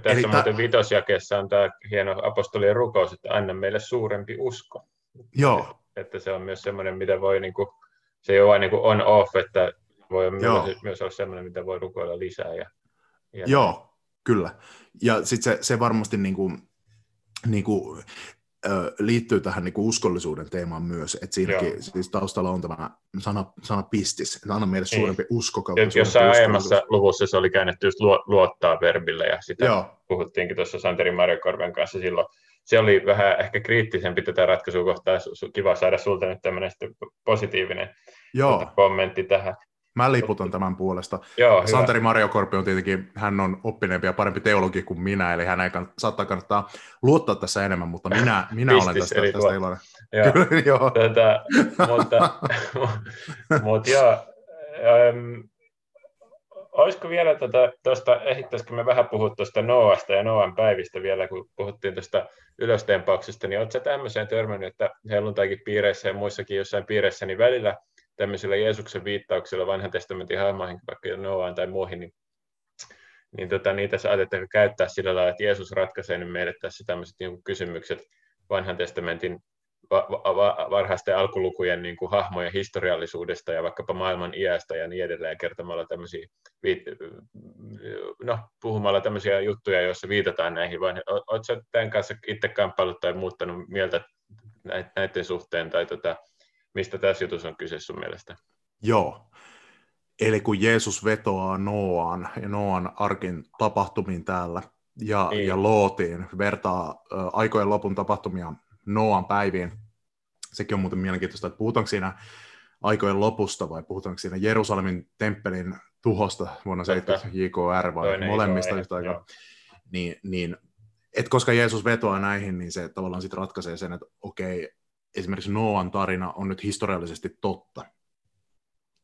tässä muuten 5. jakeessa on tämä hieno apostolien rukous, että anna meille suurempi usko. Joo. Että se on myös semmoinen, mitä voi niinku, se ei ole vain niin kuin on-off, että voi myös olla sellainen, mitä voi rukoilla lisää. Joo, kyllä. Ja sitten se varmasti niinku, liittyy tähän niinku uskollisuuden teemaan myös, että siinäkin siis taustalla on tämä sana pistis, että anna meille suurempi usko. Jossain aiemmassa luvussa se oli käännetty just luottaa verbillä, ja sitä puhuttiinkin tuossa Santeri Marjokorven kanssa silloin. Se oli vähän ehkä kriittisempi tätä ratkaisua kohtaa. Kiva saada sulta nyt tämmöinen positiivinen kommentti tähän. Mä liputan tämän puolesta. Joo, Santeri Marjokorpi on tietenkin, hän on oppineempi ja parempi teologi kuin minä, eli hän ei saattaa kannattaa luottaa tässä enemmän, mutta minä olen tästä iloinen. Joo. Kyllä, joo. Mutta joo, olisiko vielä ehdittäisikö me vähän puhua tuosta Noasta ja Noan päivistä vielä, kun puhuttiin tuosta ylöstempauksesta, niin oletko sä tämmöiseen törmännyt, että helluntaikin piireissä ja muissakin jossain piireissä, niin välillä tämmöisillä Jeesuksen viittauksilla vanhan testamentin hahmoihin, vaikka Noaan tai muihin, niin niitä saatetaan käyttää sillä lailla, että Jeesus ratkaisee nyt meille tässä tämmöiset niin kysymykset vanhan testamentin varhaisten alkulukujen niin kuin hahmojen historiallisuudesta ja vaikkapa maailman iästä ja niin edelleen, kertomalla tämmöisiä, puhumalla tämmöisiä juttuja, joissa viitataan näihin. Oletko sinä tämän kanssa itse kamppaillut tai muuttanut mieltä näiden suhteen, tai mistä tässä jutussa on kyse sun mielestä? Joo. Eli kun Jeesus vetoaa Nooaan ja Nooan arkin tapahtumiin täällä ja Lootiin, vertaa aikojen lopun tapahtumia Nooan päiviin. Sekin on muuten mielenkiintoista, että puhutaanko siinä aikojen lopusta vai puhutaanko siinä Jerusalemin temppelin tuhosta vuonna 70 JKR vai toinen molemmista yhtä aikaa. Niin, et koska Jeesus vetoaa näihin, niin se tavallaan sit ratkaisee sen, että okei, esimerkiksi Nooan tarina on nyt historiallisesti totta.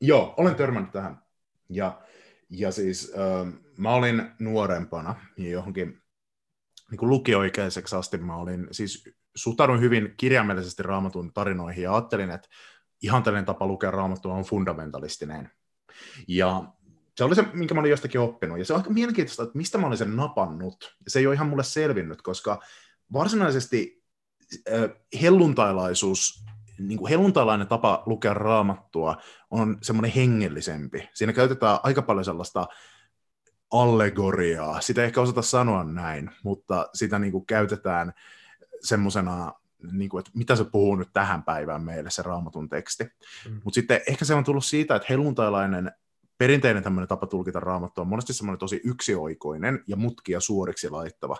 Joo, olen törmännyt tähän. Ja siis mä olin nuorempana johonkin niin kuin lukioikäiseksi asti mä olin, siis suhtaudun hyvin kirjaimellisesti Raamatun tarinoihin ja ajattelin, että ihan tällainen tapa lukea Raamattua on fundamentalistinen. Ja se oli se, minkä mä olin jostakin oppinut. Ja se on aika mielenkiintoista, että mistä mä olin sen napannut. Se ei ole ihan mulle selvinnyt, koska varsinaisesti helluntailaisuus, niin kuin helluntailainen tapa lukea Raamattua on semmoinen hengellisempi. Siinä käytetään aika paljon sellaista allegoriaa. Sitä ei ehkä osata sanoa näin, mutta sitä niin kuin käytetään semmoisena, niin kuin, että mitä se puhuu nyt tähän päivään meille, se Raamatun teksti. Mm. Mutta sitten ehkä se on tullut siitä, että helluntailainen perinteinen tämmöinen tapa tulkita Raamattua on monesti semmoinen tosi yksioikoinen ja mutkia suoriksi laittava.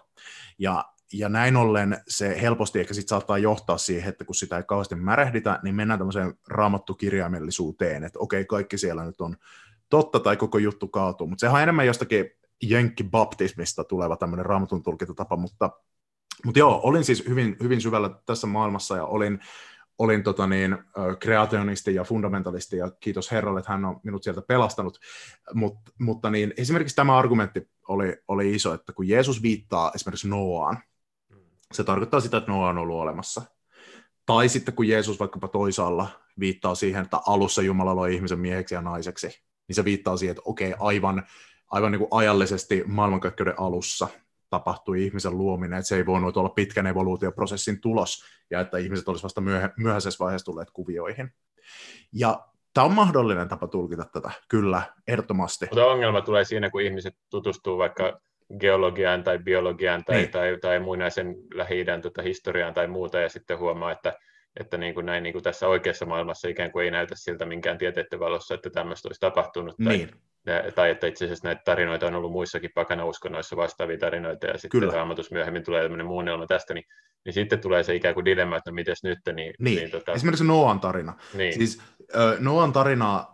Ja näin ollen se helposti ehkä sitten saattaa johtaa siihen, että kun sitä ei kauheasti märehditä, niin mennään tämmöiseen raamattukirjaimellisuuteen, että okei, kaikki siellä nyt on totta tai koko juttu kaatuu, mutta sehän on enemmän jostakin jenkkibaptismista tuleva tämmöinen Raamatun tulkintatapa, mutta joo, olin siis hyvin, hyvin syvällä tässä maailmassa ja olin kreationisti ja fundamentalisti ja kiitos Herralle, että hän on minut sieltä pelastanut, mutta niin, esimerkiksi tämä argumentti oli iso, että kun Jeesus viittaa esimerkiksi Nooaan, se tarkoittaa sitä, että Nooa on ollut olemassa. Tai sitten kun Jeesus vaikkapa toisaalla viittaa siihen, että alussa Jumala loi ihmisen mieheksi ja naiseksi, niin se viittaa siihen, että okei, aivan niin kuin ajallisesti maailmankaikkeuden alussa tapahtui ihmisen luominen, että se ei voinut olla pitkän evoluutioprosessin tulos, ja että ihmiset olisivat vasta myöhäisessä vaiheessa tulleet kuvioihin. Ja tämä on mahdollinen tapa tulkita tätä, kyllä, ehdottomasti. Mutta ongelma tulee siinä, kun ihmiset tutustuu vaikka geologiaan tai biologiaan tai muinaisen Lähi-idän historiaan tai muuta, ja sitten huomaa, että niin kuin näin niin kuin tässä oikeassa maailmassa ikään kuin ei näytä siltä minkään tieteiden valossa, että tämmöistä olisi tapahtunut. Niin. Tai että itse asiassa näitä tarinoita on ollut muissakin pakanauskonnoissa vastaavia tarinoita, ja sitten Raamatussa myöhemmin tulee tämmöinen muunnelma tästä, niin sitten tulee se ikään kuin dilemma, että mites nyt. Esimerkiksi Nooan tarina. Niin. Siis Nooan tarina,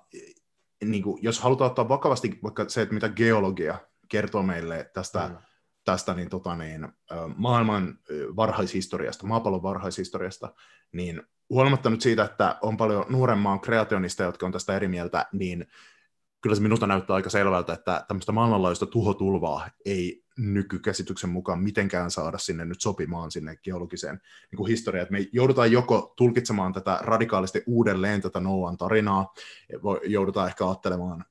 niin kuin, jos halutaan ottaa vakavasti vaikka se, että mitä geologia kertoo meille tästä maailman varhaishistoriasta, maapallon varhaishistoriasta, niin huolimatta nyt siitä, että on paljon nuoremman kreationista, jotka on tästä eri mieltä, niin kyllä se minusta näyttää aika selvältä, että tämmöistä maailmanlaajuista tuhotulvaa ei nykykäsityksen mukaan mitenkään saada sinne nyt sopimaan sinne geologiseen niin kuin historiaan. Me joudutaan joko tulkitsemaan tätä radikaalisti uudelleen tätä Nooan tarinaa, joudutaan ehkä ajattelemaan,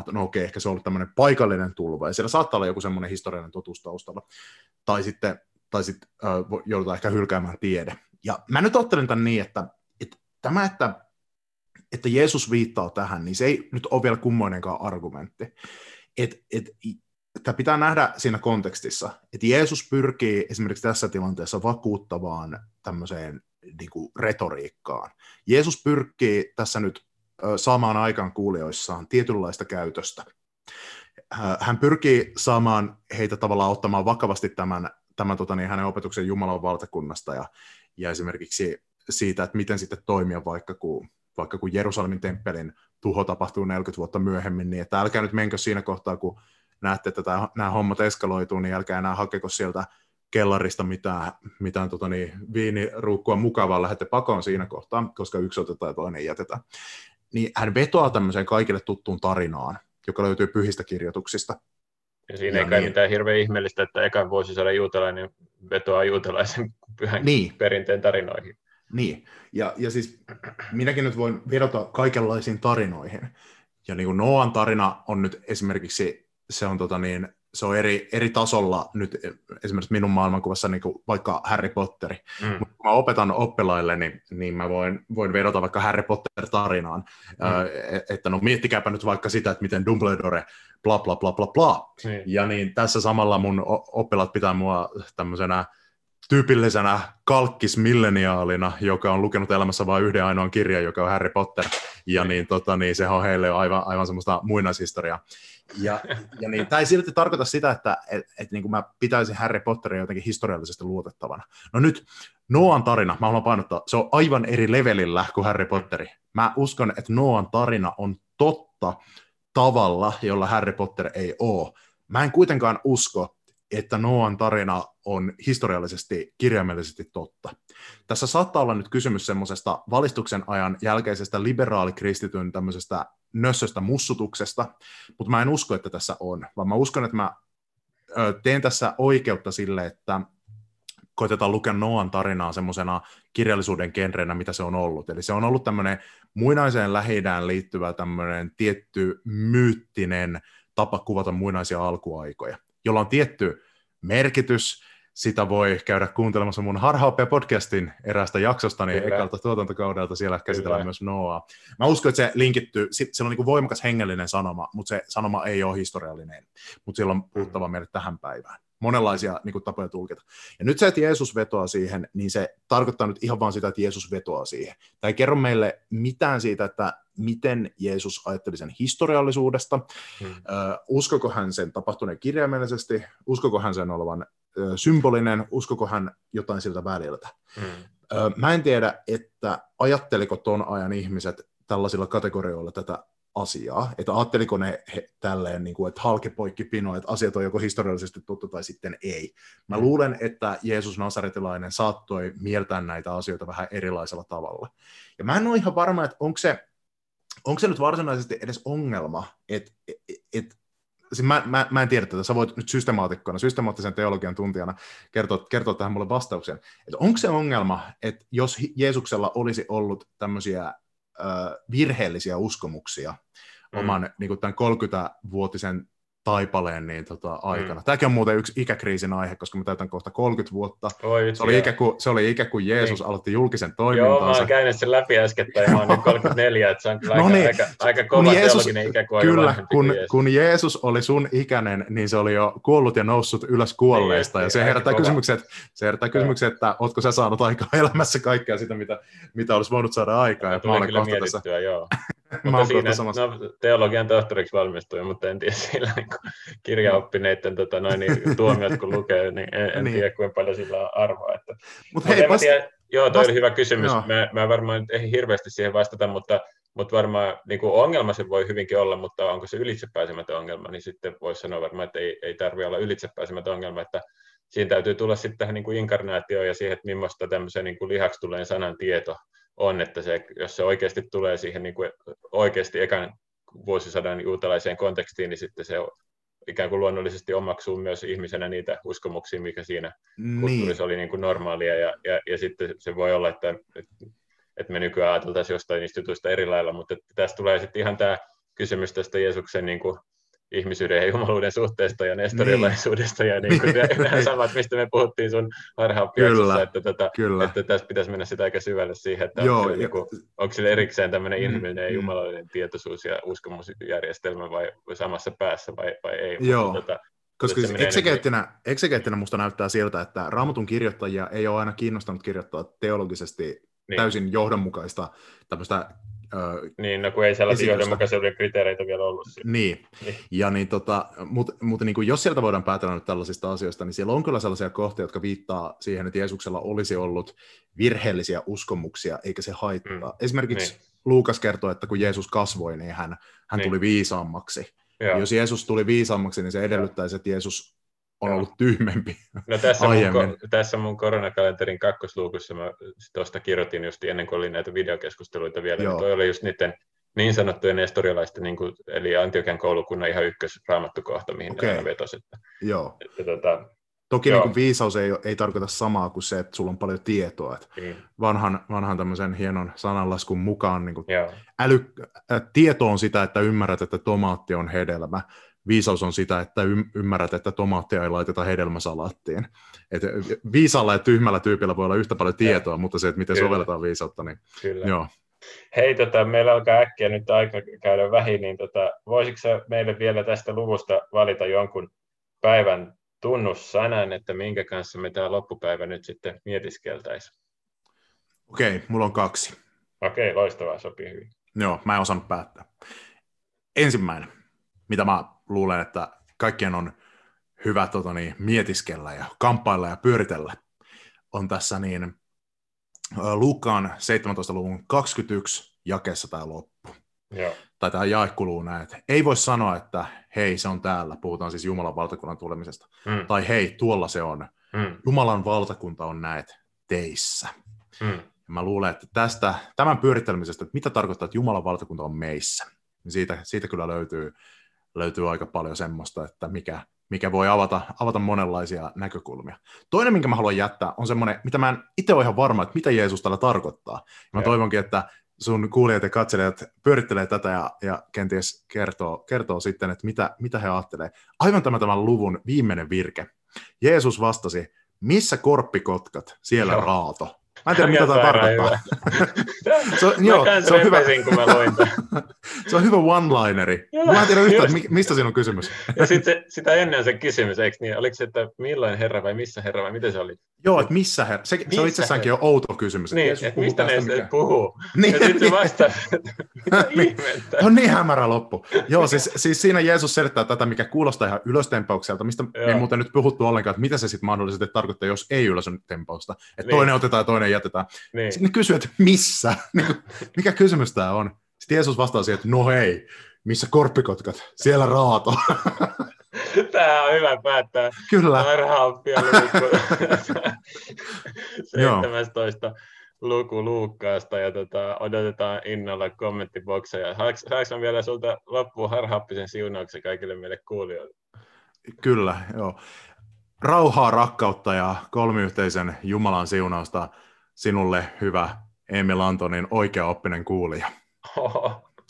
että no okei, ehkä se on ollut tämmöinen paikallinen tulva, ja siellä saattaa olla joku semmoinen historiallinen totuus taustalla, tai sitten joudutaan ehkä hylkäämään tiede. Ja mä nyt ajattelen tämän niin, että Jeesus viittaa tähän, niin se ei nyt ole vielä kummoinenkaan argumentti. Tämä pitää nähdä siinä kontekstissa, että Jeesus pyrkii esimerkiksi tässä tilanteessa vakuuttavaan tämmöiseen niin kuin retoriikkaan. Jeesus pyrkii tässä nyt saamaan aikaan kuulijoissaan tietynlaista käytöstä. Hän pyrkii saamaan heitä tavallaan ottamaan vakavasti tämän hänen opetuksen Jumalan valtakunnasta ja esimerkiksi siitä, että miten sitten toimia vaikka kun Jerusalemin temppelin tuho tapahtuu 40 vuotta myöhemmin, niin että älkää nyt menkö siinä kohtaa, kun näette, että nämä hommat eskaloituu, niin älkää enää hakeko sieltä kellarista mitään viiniruukkua mukavaa, lähdette pakoon siinä kohtaa, koska yksi otetaan ja toinen jätetään. Niin hän vetoaa tämmöiseen kaikille tuttuun tarinaan, joka löytyy pyhistä kirjoituksista. Ja siinä ei kai mitään hirveän ihmeellistä, että ekan vuosisadan juutalainen vetoaa juutalaisen pyhän perinteen tarinoihin. Niin, ja siis minäkin nyt voin vedota kaikenlaisiin tarinoihin. Ja niin kuin Nooan tarina on nyt esimerkiksi, se on eri tasolla nyt esimerkiksi minun maailmankuvassa niin kuin vaikka Harry Potteri. Mutta kun mä opetan oppilaille, niin mä voin vedota vaikka Harry Potter-tarinaan, että no miettikääpä nyt vaikka sitä, että miten Dumbledore bla bla bla bla bla. Mm. Ja niin tässä samalla mun oppilaat pitää mua tämmöisenä tyypillisenä kalkkismilleniaalina, joka on lukenut elämässä vain yhden ainoan kirjan, joka on Harry Potter, ja niin, sehän on heille aivan semmoista muinaishistoriaa. Ja niin, tämä ei silti tarkoita sitä, että niin kuin mä pitäisin Harry Potteria jotenkin historiallisesti luotettavana. No nyt Noan tarina, mä haluan painottaa, se on aivan eri levelillä kuin Harry Potteri. Mä uskon, että Noan tarina on totta tavalla, jolla Harry Potter ei ole. Mä en kuitenkaan usko, että Noan tarina on historiallisesti, kirjaimellisesti totta. Tässä saattaa olla nyt kysymys semmoisesta valistuksen ajan jälkeisestä liberaalikristityn tämmöisestä nössöstä mussutuksesta, mutta mä en usko, että tässä on, vaan mä uskon, että mä teen tässä oikeutta sille, että koitetaan lukea Noan tarinaa semmoisena kirjallisuuden genrenä, mitä se on ollut. Eli se on ollut tämmöinen muinaiseen Lähi-idään liittyvä tämmöinen tietty myyttinen tapa kuvata muinaisia alkuaikoja, jolla on tietty merkitys. Sitä voi käydä kuuntelemassa mun Harha-oppi-podcastin eräästä jaksostani ekalta tuotantokaudelta. Siellä käsitellään myös Noaa. Mä uskon, että se linkittyy, sillä on niin kuin voimakas hengellinen sanoma, mutta se sanoma ei ole historiallinen. Mutta sillä on puhuttava meille tähän päivään. Monenlaisia niin kuin tapoja tulkita. Ja nyt se, että Jeesus vetoaa siihen, niin se tarkoittaa nyt ihan vaan sitä, että Jeesus vetoaa siihen. Tämä ei kerro meille mitään siitä, että miten Jeesus ajatteli sen historiallisuudesta. Uskoko hän sen tapahtuneen kirjaimellisesti? Uskoko hän sen olevan symbolinen? Uskoko hän jotain siltä väliltä? Mä en tiedä, että ajatteliko ton ajan ihmiset tällaisilla kategorioilla tätä asiaa, että ajatteliko ne tälleen, niin kuin, että halki poikki pino, että asiat on joko historiallisesti totta tai sitten ei. Mä luulen, että Jeesus Nasaretilainen saattoi mieltää näitä asioita vähän erilaisella tavalla. Ja mä en ole ihan varma, että onko se nyt varsinaisesti edes ongelma, että siis mä en tiedä tätä, sä voit nyt systemaattisen teologian tuntijana kertoa tähän mulle vastauksen, että onko se ongelma, että jos Jeesuksella olisi ollut tämmöisiä virheellisiä uskomuksia oman niin kuin tämän 30-vuotisen taipaleen niin, aikana. Tämäkin on muuten yksi ikäkriisin aihe, koska mä täytän kohta 30 vuotta. Se oli ikä, kun Jeesus aloitti julkisen toimintansa. Joo, mä oon käynyt sen läpi äskettä ja mä oon nyt 34, että se on kyllä aika kova teologinen ikä, kun kyllä, kun Jeesus oli sun ikäinen, niin se oli jo kuollut ja noussut ylös kuolleista. Niin, ja se herättää kysymyksiä, että ootko sä saanut aikaa elämässä kaikkea sitä, mitä olisi voinut saada aikaa. Ja mä olen kohta tässä. Joo. Mutta siinä, teologian tohtoriksi valmistuin, mutta en tiedä sillä kirjaoppineiden tuomiot, kun lukee, niin en tiedä, kuinka paljon sillä on arvoa. Toi oli hyvä kysymys. Mä varmaan en hirveästi siihen vastata, mutta varmaan niin kuin ongelma se voi hyvinkin olla, mutta onko se ylitsepääsemätön ongelma, niin sitten voisi sanoa varmaan, että ei tarvitse olla ylitsepääsemätön ongelma, että siinä täytyy tulla sitten tähän niin kuin inkarnaatioon ja siihen, että millaista tämmöisen niin kuin lihaksi tulee sanan tieto on, että se, jos se oikeasti tulee siihen niin kuin oikeasti ekan vuosisadan juutalaiseen kontekstiin, niin sitten se ikään kuin luonnollisesti omaksuu myös ihmisenä niitä uskomuksia, mikä siinä kulttuurissa oli niin kuin normaalia. Ja sitten se voi olla, että me nykyään ajateltaisiin jostain niistä jutuista eri lailla, mutta tässä tulee sitten ihan tämä kysymys tästä Jeesuksen niin kuin ihmisyyden ja jumaluuden suhteesta ja nestorialaisuudesta ja niin kuin nämä samat, mistä me puhuttiin sun harhaoppijaksossa, että tässä pitäisi mennä sitä aika syvälle siihen, että onko sille erikseen tämmöinen inhimillinen ja jumalallinen tietoisuus ja uskomusjärjestelmä vai samassa päässä vai ei. Koska eksegeettinä musta näyttää siltä, että Raamatun kirjoittajia ei ole aina kiinnostanut kirjoittaa teologisesti täysin johdonmukaista tämmöistä kun ei sellaisia johdonmukaisuuden kriteereitä vielä ollut. Mutta niin jos sieltä voidaan päätellä nyt tällaisista asioista, niin siellä on kyllä sellaisia kohtia, jotka viittaa siihen, että Jeesuksella olisi ollut virheellisiä uskomuksia, eikä se haittaa. Esimerkiksi Luukas kertoo, että kun Jeesus kasvoi, niin hän tuli viisaammaksi. Ja jos Jeesus tuli viisaammaksi, niin se edellyttäisi, että Jeesus on ollut tyhmempi aiemmin. Tässä mun koronakalenterin kakkosluukussa mä tuosta kirjoitin just ennen kuin oli näitä videokeskusteluita vielä. Niin toi oli just niiden niin sanottujen nestorialaisten, niin kuin, eli Antiokian koulukunnan ihan ykkösraamattukohta, mihin ne vetosivat. Toki niin kuin viisaus ei tarkoita samaa kuin se, että sulla on paljon tietoa. Vanhan tämmöisen hienon sananlaskun mukaan niin kuin tieto on sitä, että ymmärrät, että tomaatti on hedelmä. Viisaus on sitä, että ymmärrät, että tomaattia ei laiteta hedelmäsalaattiin. Et viisaalla ja tyhmällä tyypillä voi olla yhtä paljon tietoa, mutta se, että miten sovelletaan viisautta, niin joo. Hei, meillä alkaa äkkiä nyt aika käydä vähin, niin voisitko sä meille vielä tästä luvusta valita jonkun päivän tunnussanan, että minkä kanssa me tämä loppupäivä nyt sitten mietiskeltäisiin? Okei, mulla on 2. Okei, loistavaa, sopii hyvin. Joo, mä en osannut päättää. Ensimmäinen, mitä mä luulen, että kaikkien on hyvä mietiskellä ja kamppailla ja pyöritellä, on tässä Luukan 17 luvun 21 jakeessa tämä loppu. Joo. Tai tämä jae kuluu näin, että ei voi sanoa, että hei, se on täällä, puhutaan siis Jumalan valtakunnan tulemisesta, tai hei, tuolla se on, Jumalan valtakunta on näet teissä. Mä luulen, että tämän pyörittelemisestä, että mitä tarkoittaa, että Jumalan valtakunta on meissä, niin siitä kyllä löytyy aika paljon semmoista, että mikä voi avata monenlaisia näkökulmia. Toinen, minkä mä haluan jättää, on semmoinen, mitä mä en itse ole ihan varma, että mitä Jeesus täällä tarkoittaa. Mä toivonkin, että sun kuulijat ja katselijat pyörittelee tätä ja kenties kertoo sitten, että mitä he ajattelee. Aivan tämän luvun viimeinen virke. Jeesus vastasi, missä korppikotkat, siellä raato. Mä en tiedä, mitä tämä tarkoittaa. Se on hyvä one-lineri. Mä en tiedä yhtään, mistä siinä on kysymys. Ja sitten sitä ennen se kysymys, eikö niin? Oliko se, että milloin herra vai missä herra vai miten se oli? Joo, että missä herra. Se on itsessäänkin jo outo kysymys. Niin, että mistä ne puhuu. Niin, ja sitten se vastaa, mitä ihmettä. On niin hämärä loppu. Joo, siis siinä Jeesus selittää tätä, mikä kuulostaa ihan ylöstempaukselta, mistä ei muuten nyt puhuttu ollenkaan, että mitä se sitten mahdollisesti tarkoittaa, jos ei ylöstempausta. Että toinen otetaan toinen jätetään. Niin. Sitten ne kysyy, että missä? Mikä kysymys tämä on? Sitten Jeesus vastaa siihen, että no hei, missä korppikotkat? Siellä raato. Tämä on hyvä päättää. Kyllä. Harha-oppia luku 17 luku Luukkaasta ja odotetaan innolla kommenttibokseja. Saanko vielä sulta loppuun harha-oppisen siunauksen kaikille meille kuulijoille? Kyllä, joo. Rauhaa, rakkautta ja kolmiyhteisen Jumalan siunausta sinulle, hyvä Emil Antonin oikeaoppinen kuulija.